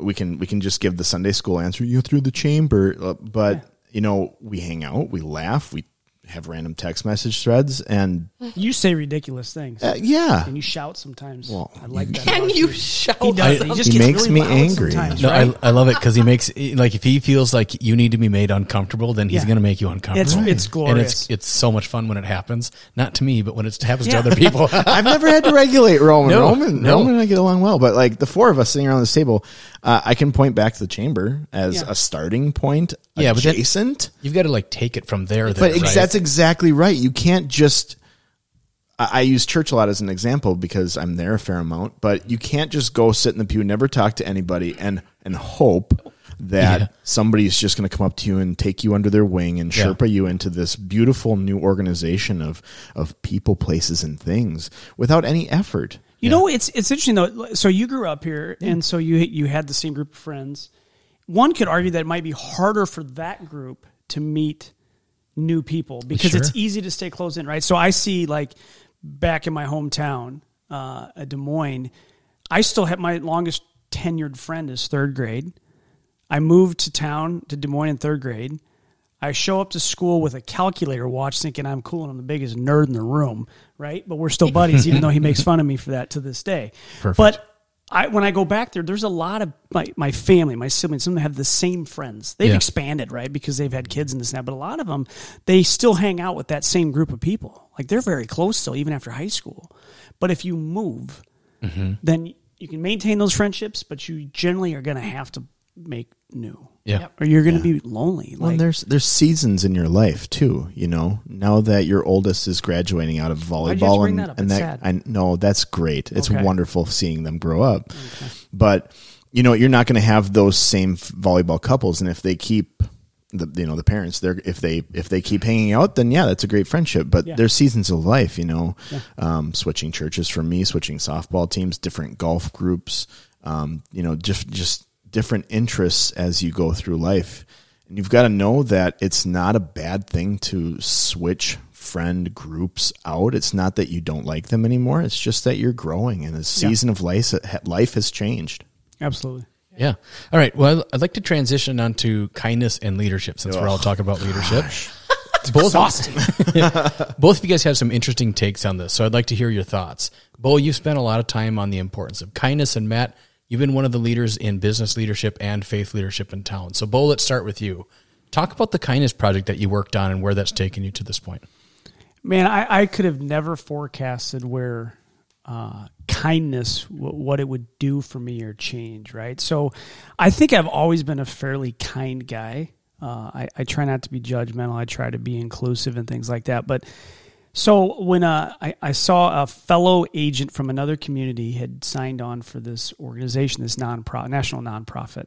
We can we can just give the Sunday school answer, you know, through the chamber, but, yeah. you know, we hang out, we laugh, we have random text message threads, and... You say ridiculous things. Uh, yeah. And you shout sometimes. Well, I like that. Can you shout? He does. I, he just he gets makes really me angry. No, right? I, I love it because he makes... Like, if he feels like you need to be made uncomfortable, then he's yeah. going to make you uncomfortable. It's, it's glorious. And it's, it's so much fun when it happens. Not to me, but when it happens yeah. to other people. I've never had to regulate Roman. No, Roman, no. Roman and I get along well, but, like, the four of us sitting around this table, uh, I can point back to the chamber as yeah. a starting point. Yeah, adjacent. But that, you've got to, like, take it from there. But there, right? That's exactly right. You can't just... I, I use church a lot as an example because I'm there a fair amount, but you can't just go sit in the pew, never talk to anybody, and and hope that yeah. somebody's just going to come up to you and take you under their wing and Sherpa yeah. you into this beautiful new organization of of people, places, and things without any effort. You yeah. know, it's it's interesting, though. So you grew up here, yeah. and so you you had the same group of friends. One could argue that it might be harder for that group to meet new people because sure. it's easy to stay close in, right? So I see, like, back in my hometown, uh, Des Moines, I still have my longest tenured friend is third grade. I moved to town to Des Moines in third grade. I show up to school with a calculator watch thinking I'm cool and I'm the biggest nerd in the room, right? But we're still buddies, even though he makes fun of me for that to this day. Perfect. But I, when I go back there, there's a lot of my, my family, my siblings, some of them have the same friends. They've yeah. expanded, right, because they've had kids and this and that. But a lot of them, they still hang out with that same group of people. Like, they're very close still, even after high school. But if you move, mm-hmm. then you can maintain those friendships, but you generally are going to have to make new. Yeah. Yep. Or you're going to yeah. be lonely. Well, like, and there's there's seasons in your life too, you know. Now that your oldest is graduating out of volleyball, bring and that, up? and that I no, that's great. It's okay. Wonderful seeing them grow up. Okay. But you know, you're not going to have those same volleyball couples, and if they keep the you know the parents, they're if they if they keep hanging out, then yeah, that's a great friendship. But yeah. there's seasons of life, you know. Yeah. Um, switching churches for me, switching softball teams, different golf groups, um, you know, just just. different interests as you go through life, and you've got to know that it's not a bad thing to switch friend groups out. It's not that you don't like them anymore. It's just that you're growing, and the season yeah. of life life has changed. Absolutely. Yeah. All right. Well, I'd like to transition on to kindness and leadership, since oh, we're all talking about leadership. Gosh. It's both exhausting. Both of you guys have some interesting takes on this, so I'd like to hear your thoughts. Bo, you've spent a lot of time on the importance of kindness, and Matt, you've been one of the leaders in business leadership and faith leadership in town. So, Bo, let's start with you. Talk about the kindness project that you worked on and where that's taken you to this point. Man, I, I could have never forecasted where uh, kindness, w- what it would do for me or change, right? So I think I've always been a fairly kind guy. Uh, I, I try not to be judgmental. I try to be inclusive and things like that. But so when uh, I, I saw a fellow agent from another community had signed on for this organization, this nonprofit, national nonprofit,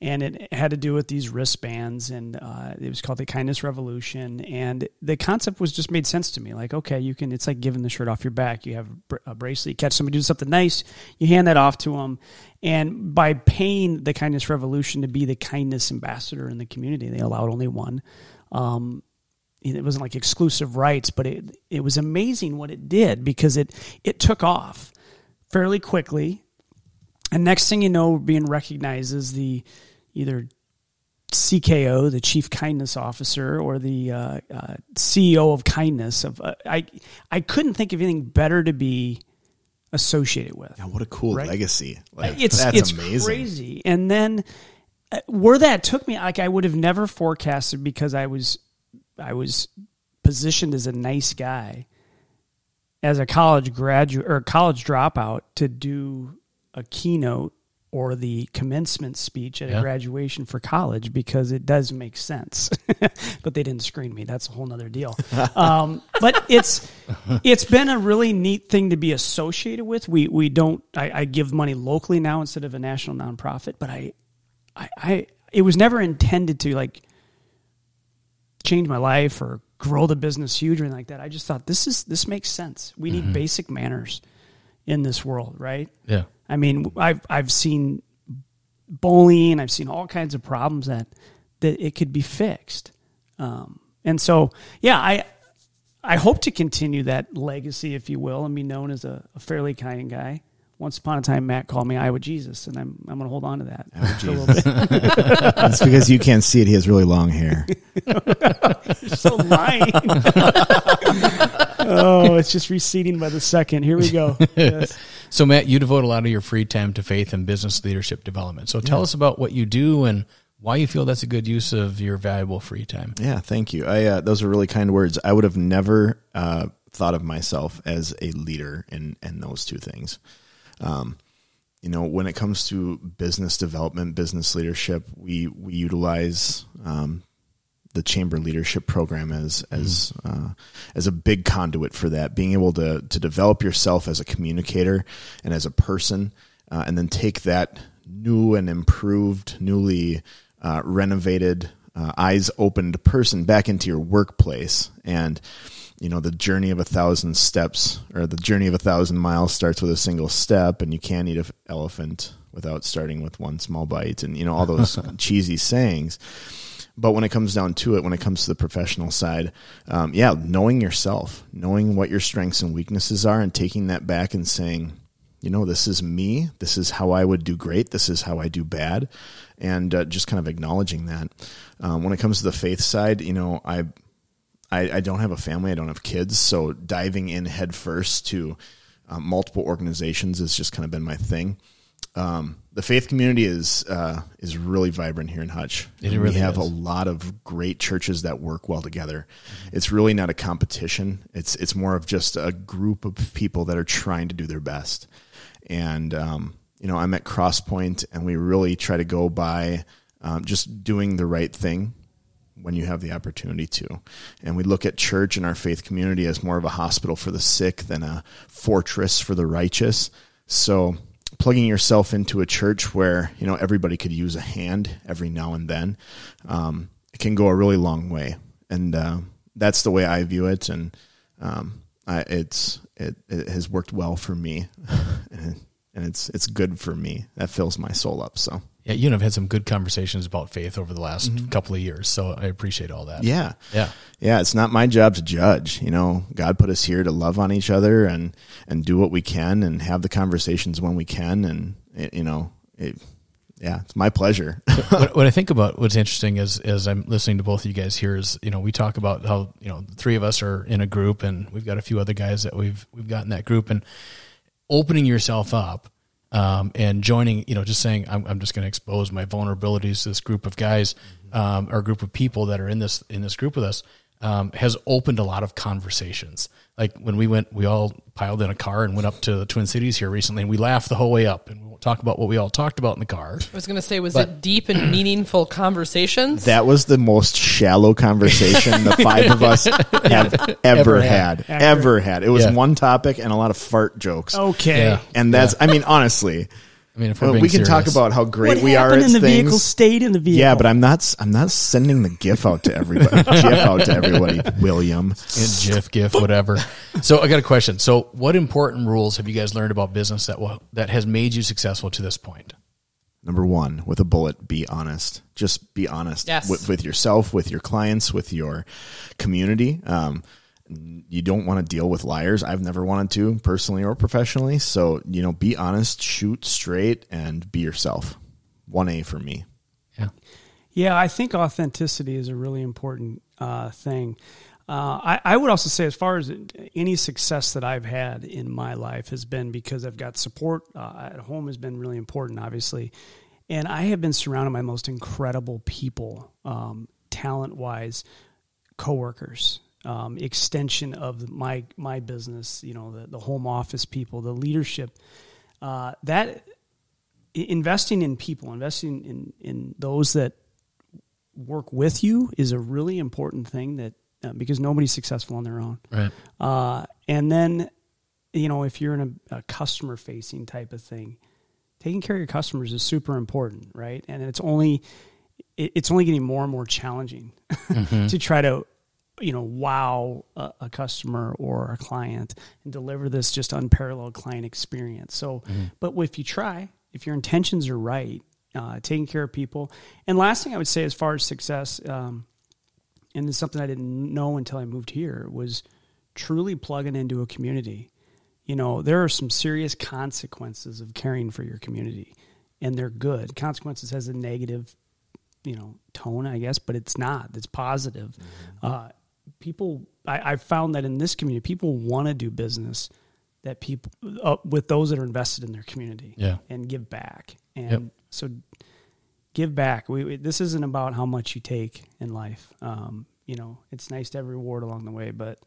and it had to do with these wristbands, and uh, it was called the Kindness Revolution, and the concept was just made sense to me. Like, okay, you can, it's like giving the shirt off your back. You have a bracelet, you catch somebody doing something nice, you hand that off to them, and by paying the Kindness Revolution to be the kindness ambassador in the community, they allowed only one. Um, It wasn't like exclusive rights, but it it was amazing what it did, because it it took off fairly quickly. And next thing you know, we're being recognized as the either C K O, the Chief Kindness Officer, or the uh, uh, C E O of Kindness. Of uh, I I couldn't think of anything better to be associated with. Yeah, what a cool right? legacy! Like, it's that's it's amazing. Crazy. And then uh, where that took me, like I would have never forecasted, because I was. I was positioned as a nice guy, as a college graduate or college dropout, to do a keynote or the commencement speech at yeah. a graduation for college, because it does make sense. But they didn't screen me. That's a whole nother deal. Um, but it's it's been a really neat thing to be associated with. We we don't. I, I give money locally now instead of a national nonprofit. But I, I, I it was never intended to like. change my life or grow the business huge or anything like that. I just thought this is this makes sense. We need mm-hmm. basic manners in this world, right? Yeah. I mean, I've I've seen bullying. I've seen all kinds of problems that that it could be fixed. Um, and so, yeah, I I hope to continue that legacy, if you will, and be known as a, a fairly kind guy. Once upon a time, Matt called me Iowa Jesus, and I'm I'm going to hold on to that. Oh, a little bit. That's because you can't see it. He has really long hair. You're so lying. Oh, it's just receding by the second. Here we go. Yes. So, Matt, you devote a lot of your free time to faith and business leadership development. So tell yeah. us about what you do and why you feel that's a good use of your valuable free time. Yeah, thank you. I uh, those are really kind words. I would have never uh, thought of myself as a leader in, in those two things. Um, you know, when it comes to business development, business leadership, we, we utilize, um, the Chamber Leadership Program as, as, uh, as a big conduit for that, being able to, to develop yourself as a communicator and as a person, uh, and then take that new and improved, newly, uh, renovated, uh, eyes opened person back into your workplace. And, you know, the journey of a thousand steps or the journey of a thousand miles starts with a single step, and you can't eat an elephant without starting with one small bite, and, you know, all those cheesy sayings. But when it comes down to it, when it comes to the professional side, um, yeah, knowing yourself, knowing what your strengths and weaknesses are, and taking that back and saying, you know, this is me. This is how I would do great. This is how I do bad. And uh, just kind of acknowledging that. Um, when it comes to the faith side, you know, I... I, I don't have a family. I don't have kids. So diving in head first to uh, multiple organizations has just kind of been my thing. Um, the faith community is uh, is really vibrant here in Hutch. It really we have is. a lot of great churches that work well together. Mm-hmm. It's really not a competition. It's it's more of just a group of people that are trying to do their best. And um, you know, I'm at Crosspoint, and we really try to go by um, just doing the right thing when you have the opportunity to. And we look at church and our faith community as more of a hospital for the sick than a fortress for the righteous. So plugging yourself into a church where, you know, everybody could use a hand every now and then, um, it can go a really long way. And uh, that's the way I view it. And um, I, it's it, it has worked well for me, and, and it's it's good for me. That fills my soul up. So. Yeah, you and I've had some good conversations about faith over the last mm-hmm. couple of years, so I appreciate all that. Yeah. Yeah. Yeah, it's not my job to judge. You know, God put us here to love on each other and, and do what we can and have the conversations when we can. And, it, you know, it, yeah, it's my pleasure. what, what I think about what's interesting is, as I'm listening to both of you guys here is, you know, we talk about how, you know, the three of us are in a group, and we've got a few other guys that we've, we've got in that group, and opening yourself up. Um, and joining, you know, just saying, I'm, I'm just going to expose my vulnerabilities to this group of guys, um, or group of people that are in this, in this group with us, um, has opened a lot of conversations. Like when we went, we all piled in a car and went up to the Twin Cities here recently, and we laughed the whole way up, and we won't talk about what we all talked about in the car. I was going to say, was but, it deep and meaningful conversations? That was the most shallow conversation the five of us have ever, ever had, had ever had. It was yeah. one topic and a lot of fart jokes. Okay. Yeah. And that's, yeah. I mean, honestly, I mean, if we're well, being we can serious. Talk about how great what we are at in the things. Vehicle stayed in the vehicle. Yeah, but I'm not. I'm not sending the GIF out to everybody. GIF out to everybody, William. And GIF, GIF, whatever. So I got a question. So, what important rules have you guys learned about business that will, that has made you successful to this point? Number one, with a bullet, be honest. Just be honest yes. with, with yourself, with your clients, with your community. Um, You don't want to deal with liars. I've never wanted to, personally or professionally. So, you know, be honest, shoot straight, and be yourself. one A for me. Yeah. Yeah, I think authenticity is a really important uh, thing. Uh, I, I would also say, as far as any success that I've had in my life has been because I've got support uh, at home has been really important, obviously. And I have been surrounded by most incredible people, um, talent-wise, coworkers. Um, extension of my my business, you know, the, the home office people, the leadership, uh, that investing in people, investing in, in those that work with you is a really important thing that uh, because nobody's successful on their own. Right. Uh, and then, you know, if you're in a, a customer-facing type of thing, taking care of your customers is super important, right? And it's only it's only getting more and more challenging mm-hmm. to try to you know, wow a, a customer or a client and deliver this just unparalleled client experience. So, mm-hmm. but if you try, if your intentions are right, uh, taking care of people. And last thing I would say as far as success, um, and this is something I didn't know until I moved here, was truly plugging into a community. You know, there are some serious consequences of caring for your community, and they're good. Consequences has a negative, you know, tone, I guess, but it's not. It's positive. Mm-hmm. Uh, People, I, I've found that in this community, people want to do business that people uh, with those that are invested in their community yeah. and give back. And yep. so, give back. We, we this isn't about how much you take in life. Um, you know, it's nice to have reward along the way, but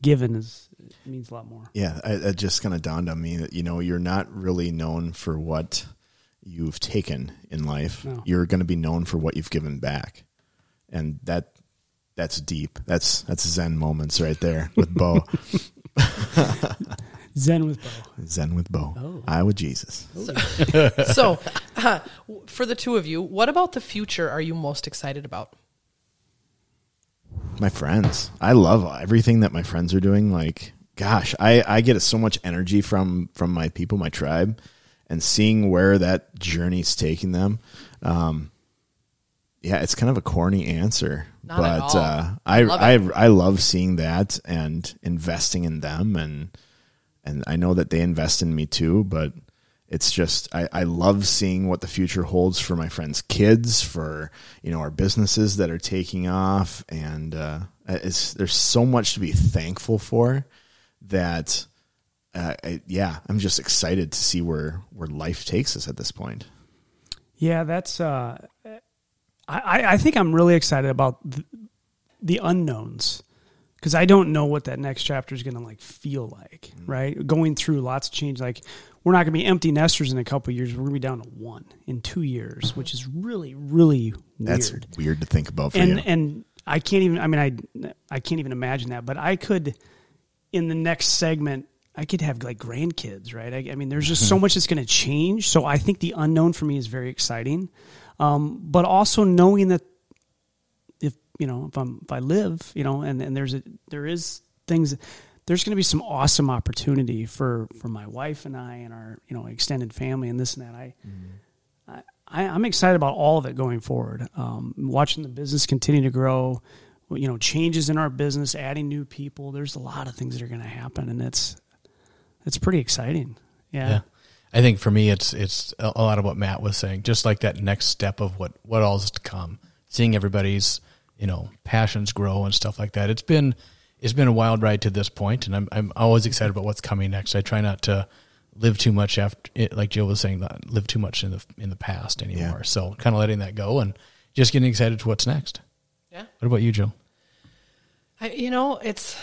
giving is it means a lot more. Yeah, it, it just kind of dawned on me that you know you're not really known for what you've taken in life. No. You're going to be known for what you've given back, and that. That's deep. That's that's Zen moments right there with Bo. Zen with Bo. Zen with Bo. Oh. Iowa Jesus. So, so uh, for the two of you, what about the future are you most excited about? My friends. I love everything that my friends are doing. Like, gosh, I, I get so much energy from, from my people, my tribe, and seeing where that journey's taking them. Um, yeah, it's kind of a corny answer. Not but uh, I I love, I, I love seeing that and investing in them, and and I know that they invest in me too. But it's just I, I love seeing what the future holds for my friends' kids, for you know our businesses that are taking off, and uh, it's there's so much to be thankful for. That uh, I, yeah, I'm just excited to see where where life takes us at this point. Yeah, that's. Uh... I, I think I'm really excited about the, the unknowns because I don't know what that next chapter is going to like feel like, right? Going through lots of change. Like we're not going to be empty nesters in a couple of years. We're going to be down to one in two years, which is really, really weird. That's weird to think about for and, you. And I can't even, I mean, I, I can't even imagine that. But I could, in the next segment, I could have like grandkids, right? I, I mean, there's just so much that's going to change. So I think the unknown for me is very exciting. Um, but also knowing that if, you know, if I'm, if I live, you know, and, and there's a, there is things, there's going to be some awesome opportunity for, for my wife and I and our, you know, extended family and this and that. I, mm-hmm. I, I I'm excited about all of it going forward. Um, watching the business continue to grow, you know, changes in our business, adding new people. There's a lot of things that are going to happen, and it's, it's pretty exciting. Yeah. yeah. I think for me, it's it's a lot of what Matt was saying, just like that next step of what, what all is to come, seeing everybody's, you know, passions grow and stuff like that. It's been it's been a wild ride to this point, and I'm I'm always excited about what's coming next. I try not to live too much after it, like Jill was saying, live too much in the in the past anymore. Yeah. So kind of letting that go and just getting excited to what's next. Yeah. What about you, Jill? I, you know, it's...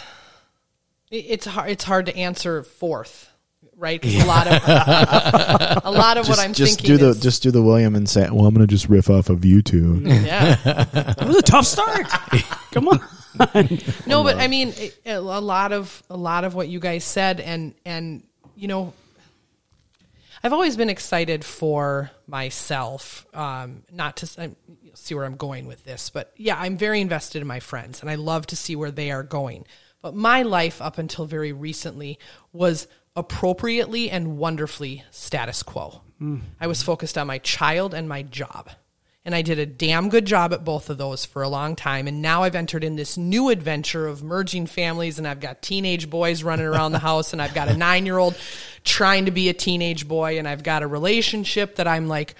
It's hard. It's hard to answer fourth, right? Yeah. A lot of uh, a lot of just, what I'm just thinking. Just do the is, just do the William and say, "Well, I'm going to just riff off of you two." Yeah, that was a tough start. Come on. No, but I mean, it, a lot of a lot of what you guys said, and and you know, I've always been excited for myself. Um, not to I'm, see where I'm going with this, but yeah, I'm very invested in my friends, and I love to see where they are going. But my life up until very recently was appropriately and wonderfully status quo. Mm. I was focused on my child and my job. And I did a damn good job at both of those for a long time. And now I've entered in this new adventure of merging families, and I've got teenage boys running around the house, and I've got a nine-year-old trying to be a teenage boy, and I've got a relationship that I'm like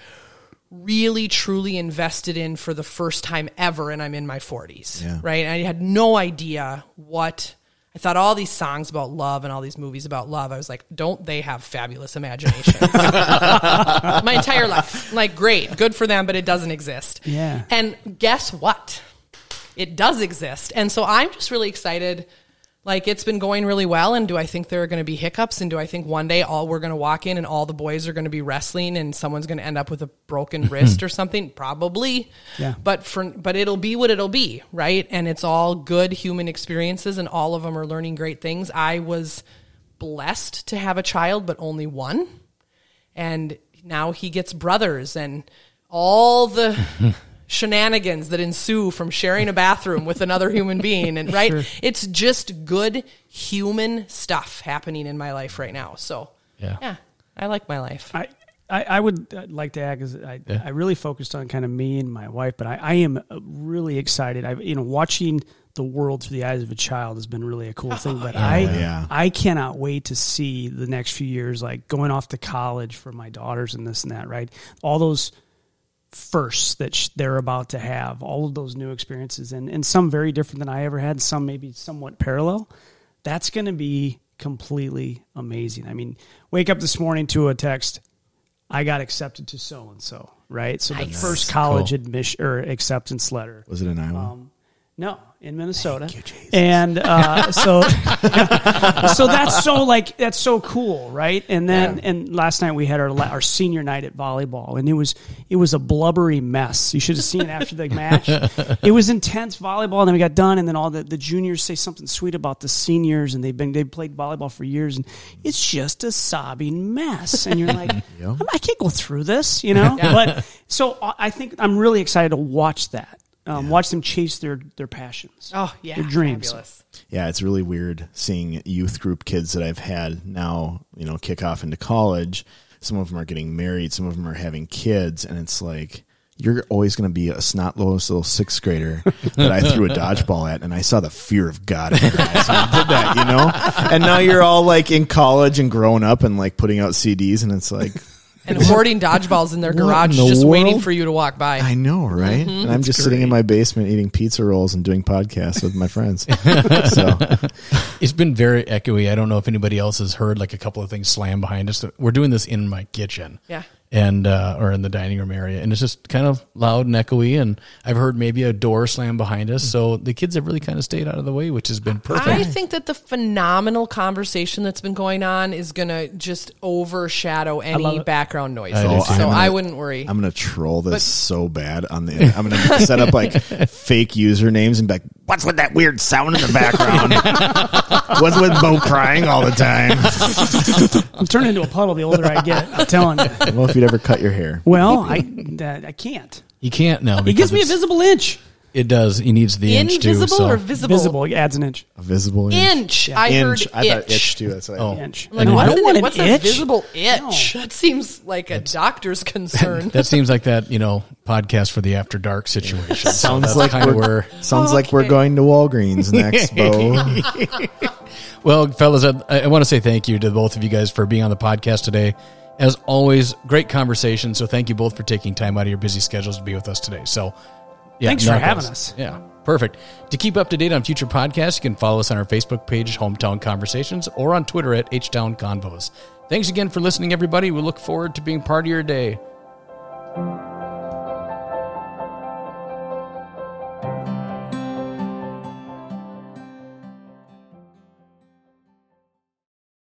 really truly invested in for the first time ever, and I'm in my forties, yeah. right? And I had no idea what, I thought all these songs about love and all these movies about love, I was like, don't they have fabulous imaginations? My entire life. Like, great, good for them, but it doesn't exist. Yeah. And guess what? It does exist. And so I'm just really excited. Like, it's been going really well, and do I think there are going to be hiccups, and do I think one day all we're going to walk in and all the boys are going to be wrestling and someone's going to end up with a broken wrist or something? Probably. Yeah. But for, but it'll be what it'll be, right? And it's all good human experiences, and all of them are learning great things. I was blessed to have a child, but only one. And now he gets brothers, and all the... shenanigans that ensue from sharing a bathroom with another human being, and right sure. It's just good human stuff happening in my life right now, so yeah, yeah I like my life. I, I, I would like to add, 'cause I, yeah. I really focused on kind of me and my wife, but I, I am really excited. I've you know watching the world through the eyes of a child has been really a cool thing, but yeah, I yeah. I cannot wait to see the next few years, like going off to college for my daughters and this and that, right? All those firsts that sh- they're about to have, all of those new experiences, and, and some very different than I ever had, some maybe somewhat parallel. That's going to be completely amazing. I mean, wake up this morning to a text, I got accepted to so-and-so, right? So nice. The first college cool. admission or acceptance letter. Was it in Iowa? Um, no, in Minnesota. Thank you, Jesus. And uh, so so that's so like, that's so cool, right? And then yeah. and last night we had our our senior night at volleyball, and it was it was a blubbery mess. You should have seen it after the match. It was intense volleyball, and then we got done, and then all the, the juniors say something sweet about the seniors, and they've been they've played volleyball for years, and it's just a sobbing mess. And you're like, yeah. I can't go through this, you know? Yeah. But so I think I'm really excited to watch that. Um, yeah. Watch them chase their, their passions. Oh, yeah. Their dreams. Fabulous. Yeah, it's really weird seeing youth group kids that I've had now, you know, kick off into college. Some of them are getting married. Some of them are having kids. And it's like, you're always going to be a snot-nosed little sixth grader that I threw a dodgeball at, and I saw the fear of God in your eyes when I did that, you know? And now you're all, like, in college and growing up and, like, putting out C Ds, and it's like... And hoarding dodgeballs in their garage in the just world? Waiting for you to walk by. I know, right? Mm-hmm. And I'm That's just great. Sitting in my basement eating pizza rolls and doing podcasts with my friends. So it's been very echoey. I don't know if anybody else has heard like a couple of things slam behind us. We're doing this in my kitchen. Yeah. and uh, or in the dining room area. And it's just kind of loud and echoey. And I've heard maybe a door slam behind us. So the kids have really kind of stayed out of the way, which has been perfect. I think that the phenomenal conversation that's been going on is going to just overshadow any background noise. I oh, so gonna, I wouldn't worry. I'm going to troll this but, so bad on the I'm going to set up like fake usernames and be like, what's with that weird sound in the background? What's with Bo crying all the time? I'm turning into a puddle the older I get. I'm telling you. Well, if you'd ever cut your hair. Well, I uh, I can't. You can't now. It gives me a visible inch. It does. He needs the invisible inch too. Invisible so. Or visible? Visible. It adds an inch. A visible inch. Inch. Yeah. I inch. heard I itch. I thought itch too. That's what oh. I inch. Like, I don't want an what's itch? A visible itch? No. That seems like a that's, doctor's concern. That seems like that, you know, podcast for the after dark situation. Sounds so like kind of where. Sounds okay. like we're going to Walgreens next, Bo. Well, fellas, I, I want to say thank you to both of you guys for being on the podcast today. As always, great conversation. So thank you both for taking time out of your busy schedules to be with us today. So. Yeah, thanks for having us. Yeah, perfect. To keep up to date on future podcasts, you can follow us on our Facebook page, Hometown Conversations, or on Twitter at H Town Convos. Thanks again for listening, everybody. We look forward to being part of your day.